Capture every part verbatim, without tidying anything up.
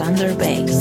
Alexander Banks.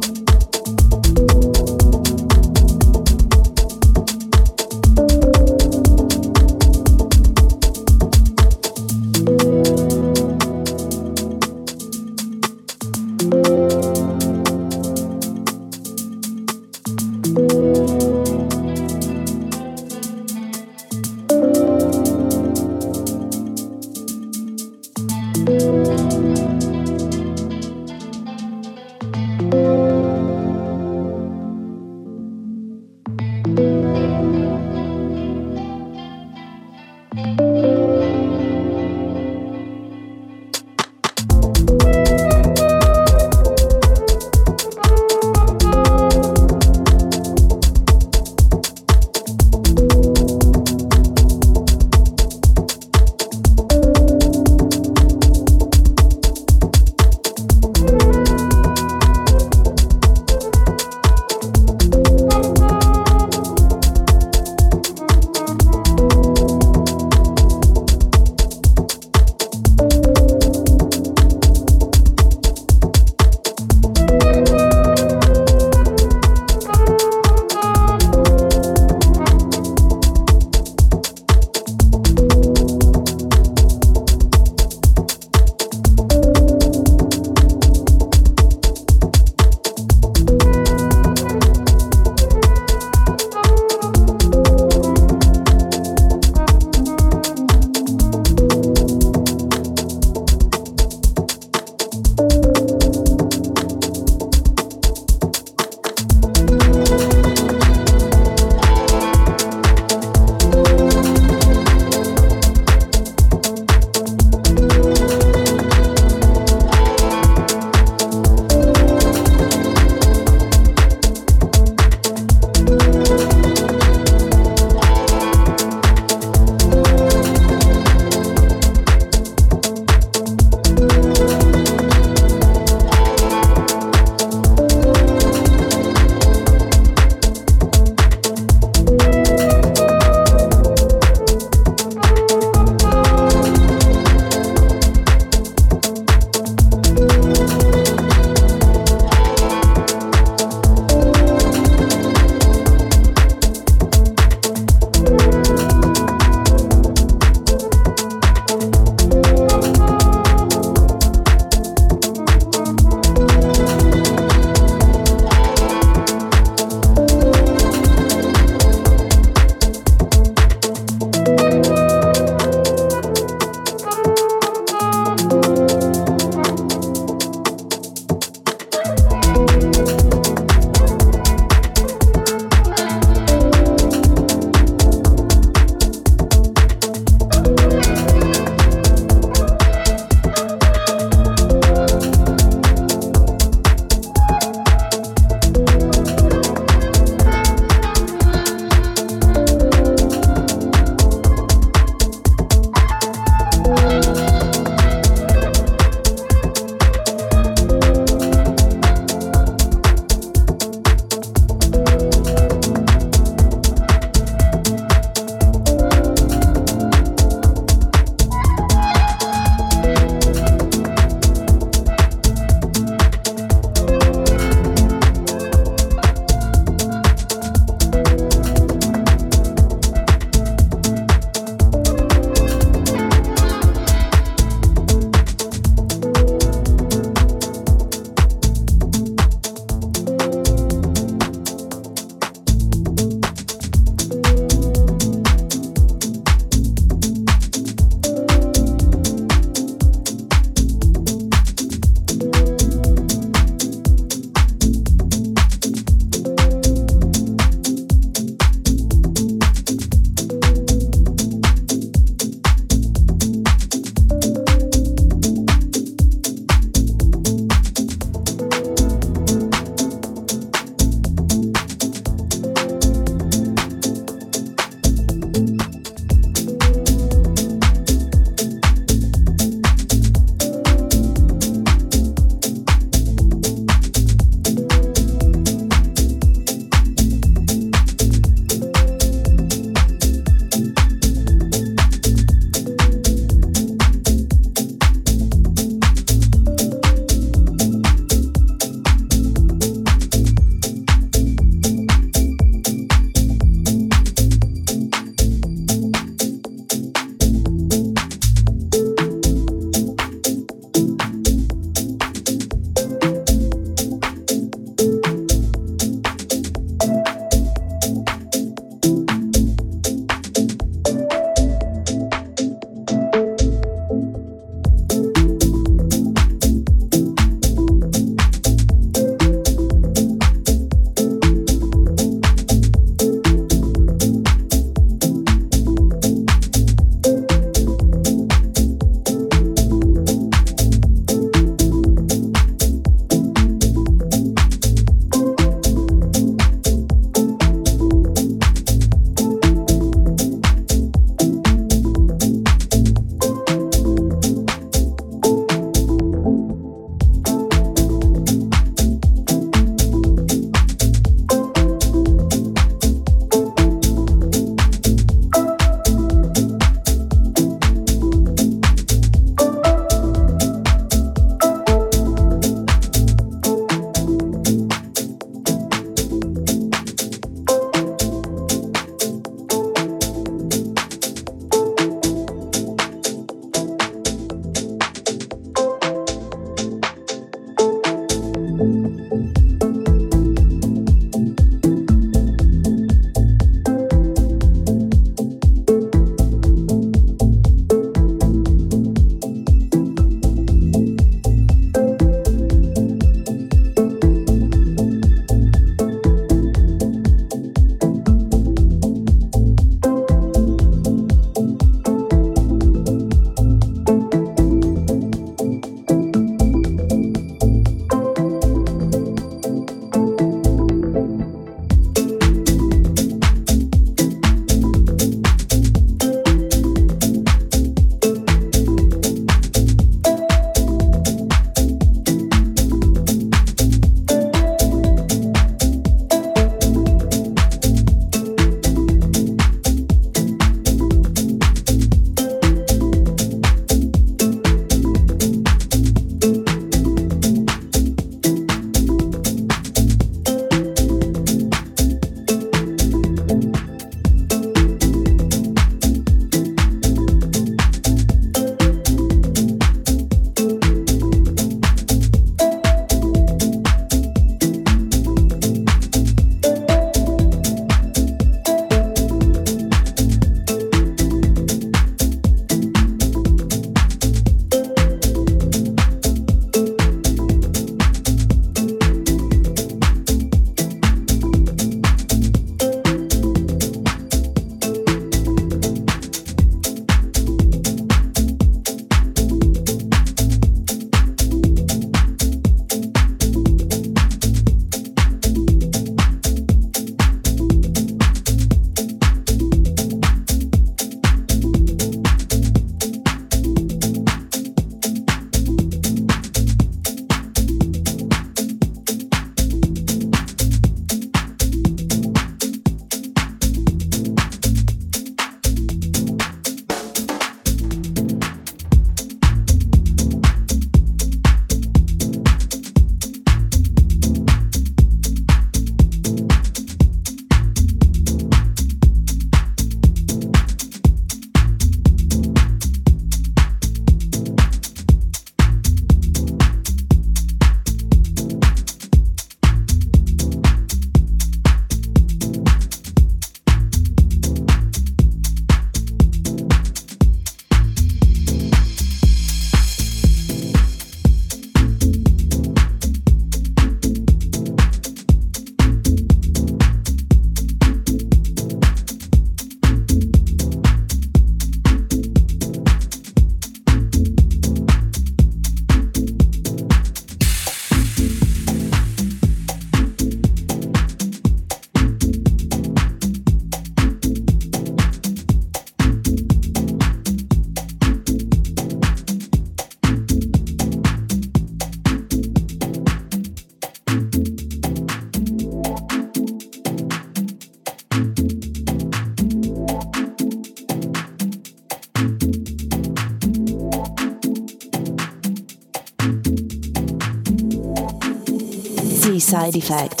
T-Side Effect.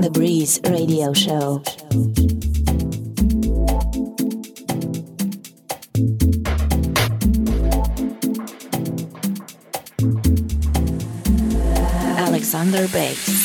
The Breeze Radio Show. Alexander Bates.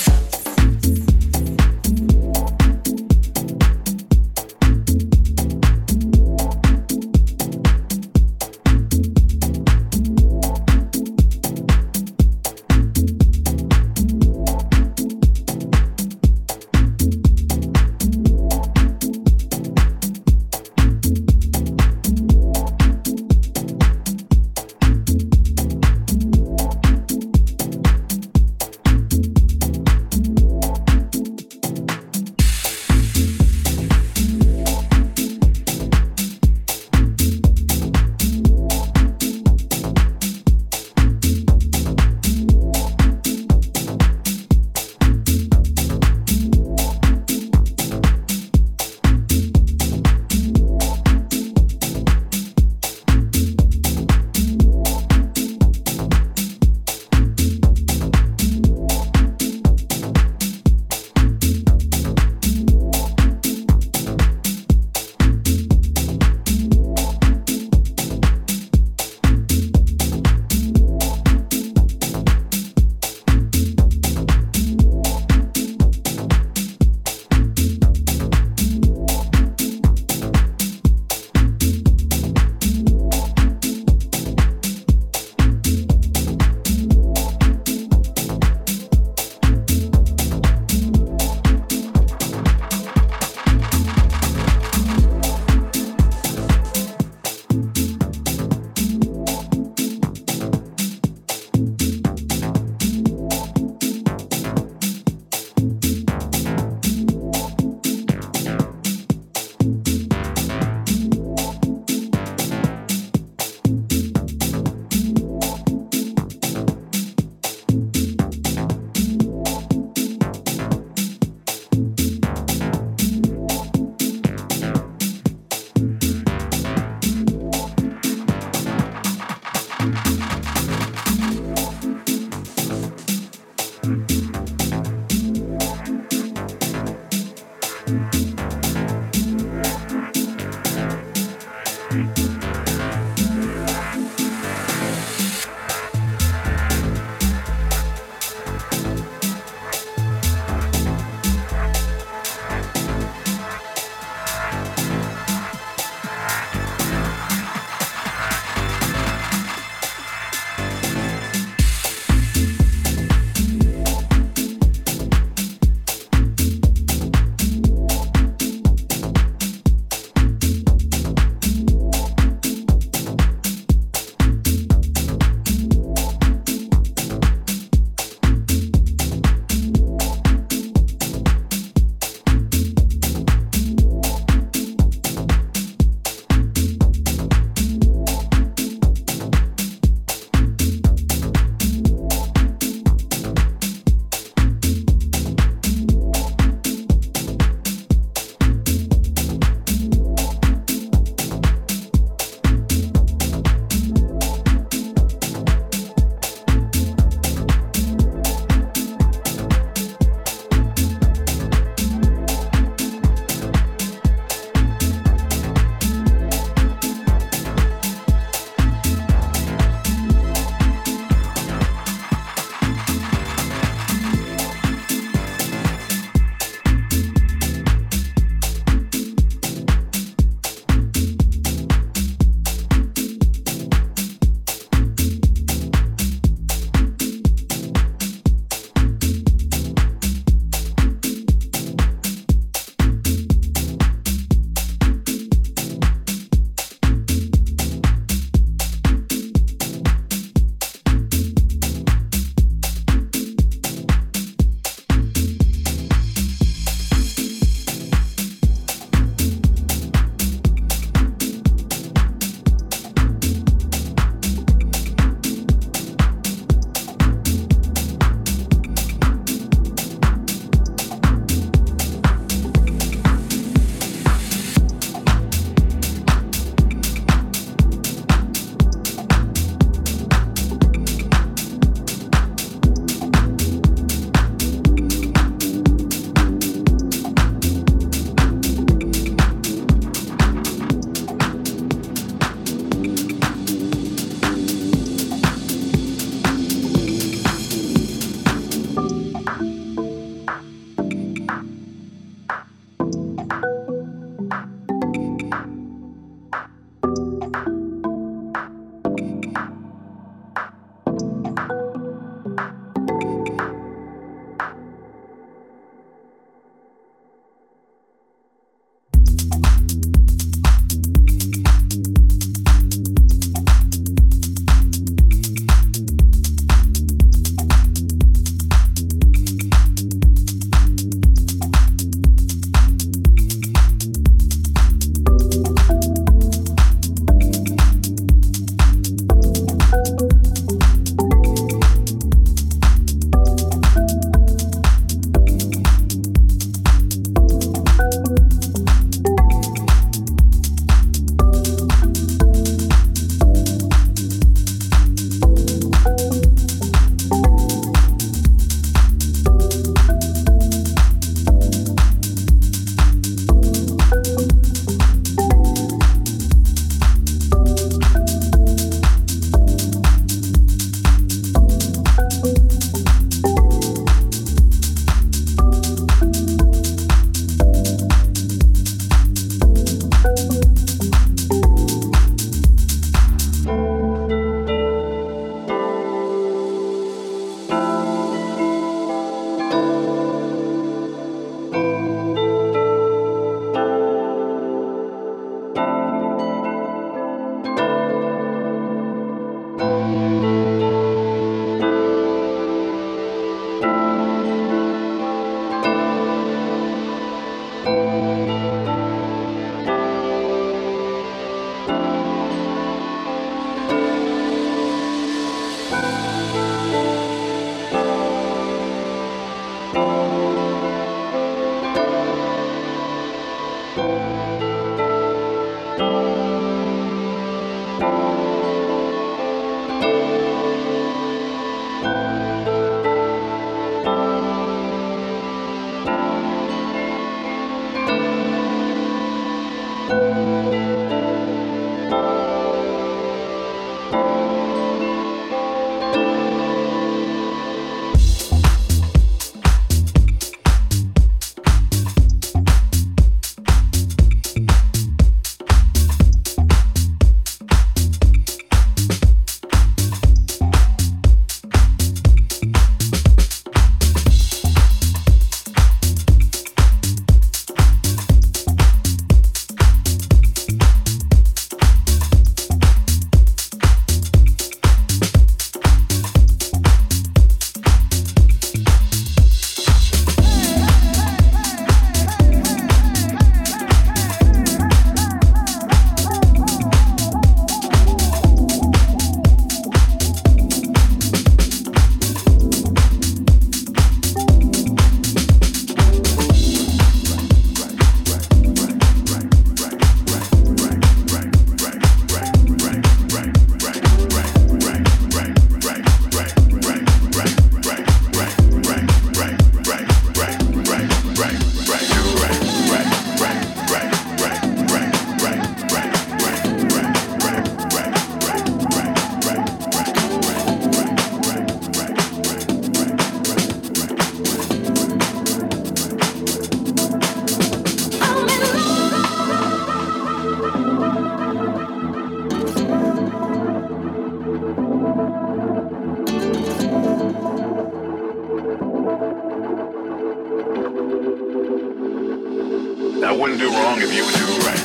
wrong if you do right.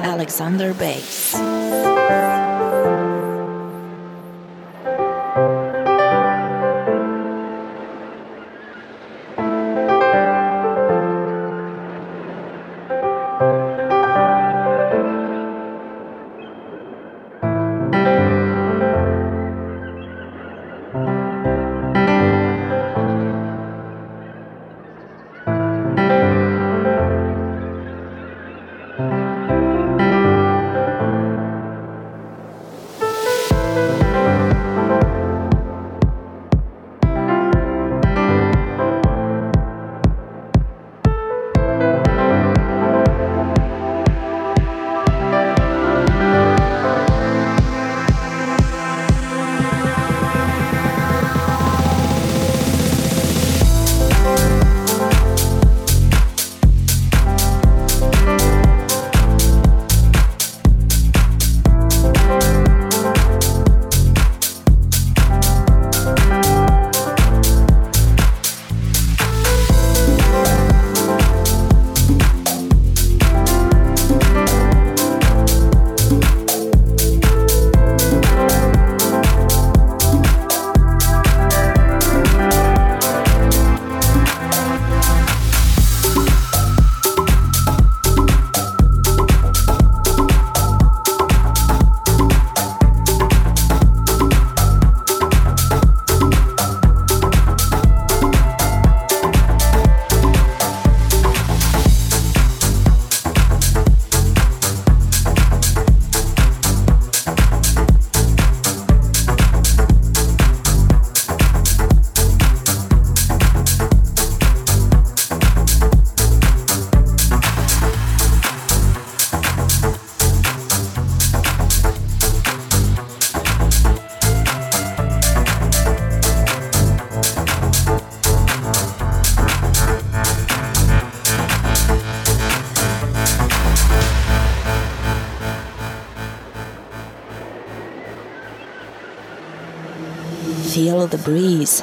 Alexander Bass. Feel the breeze.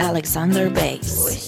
Alexander Bass.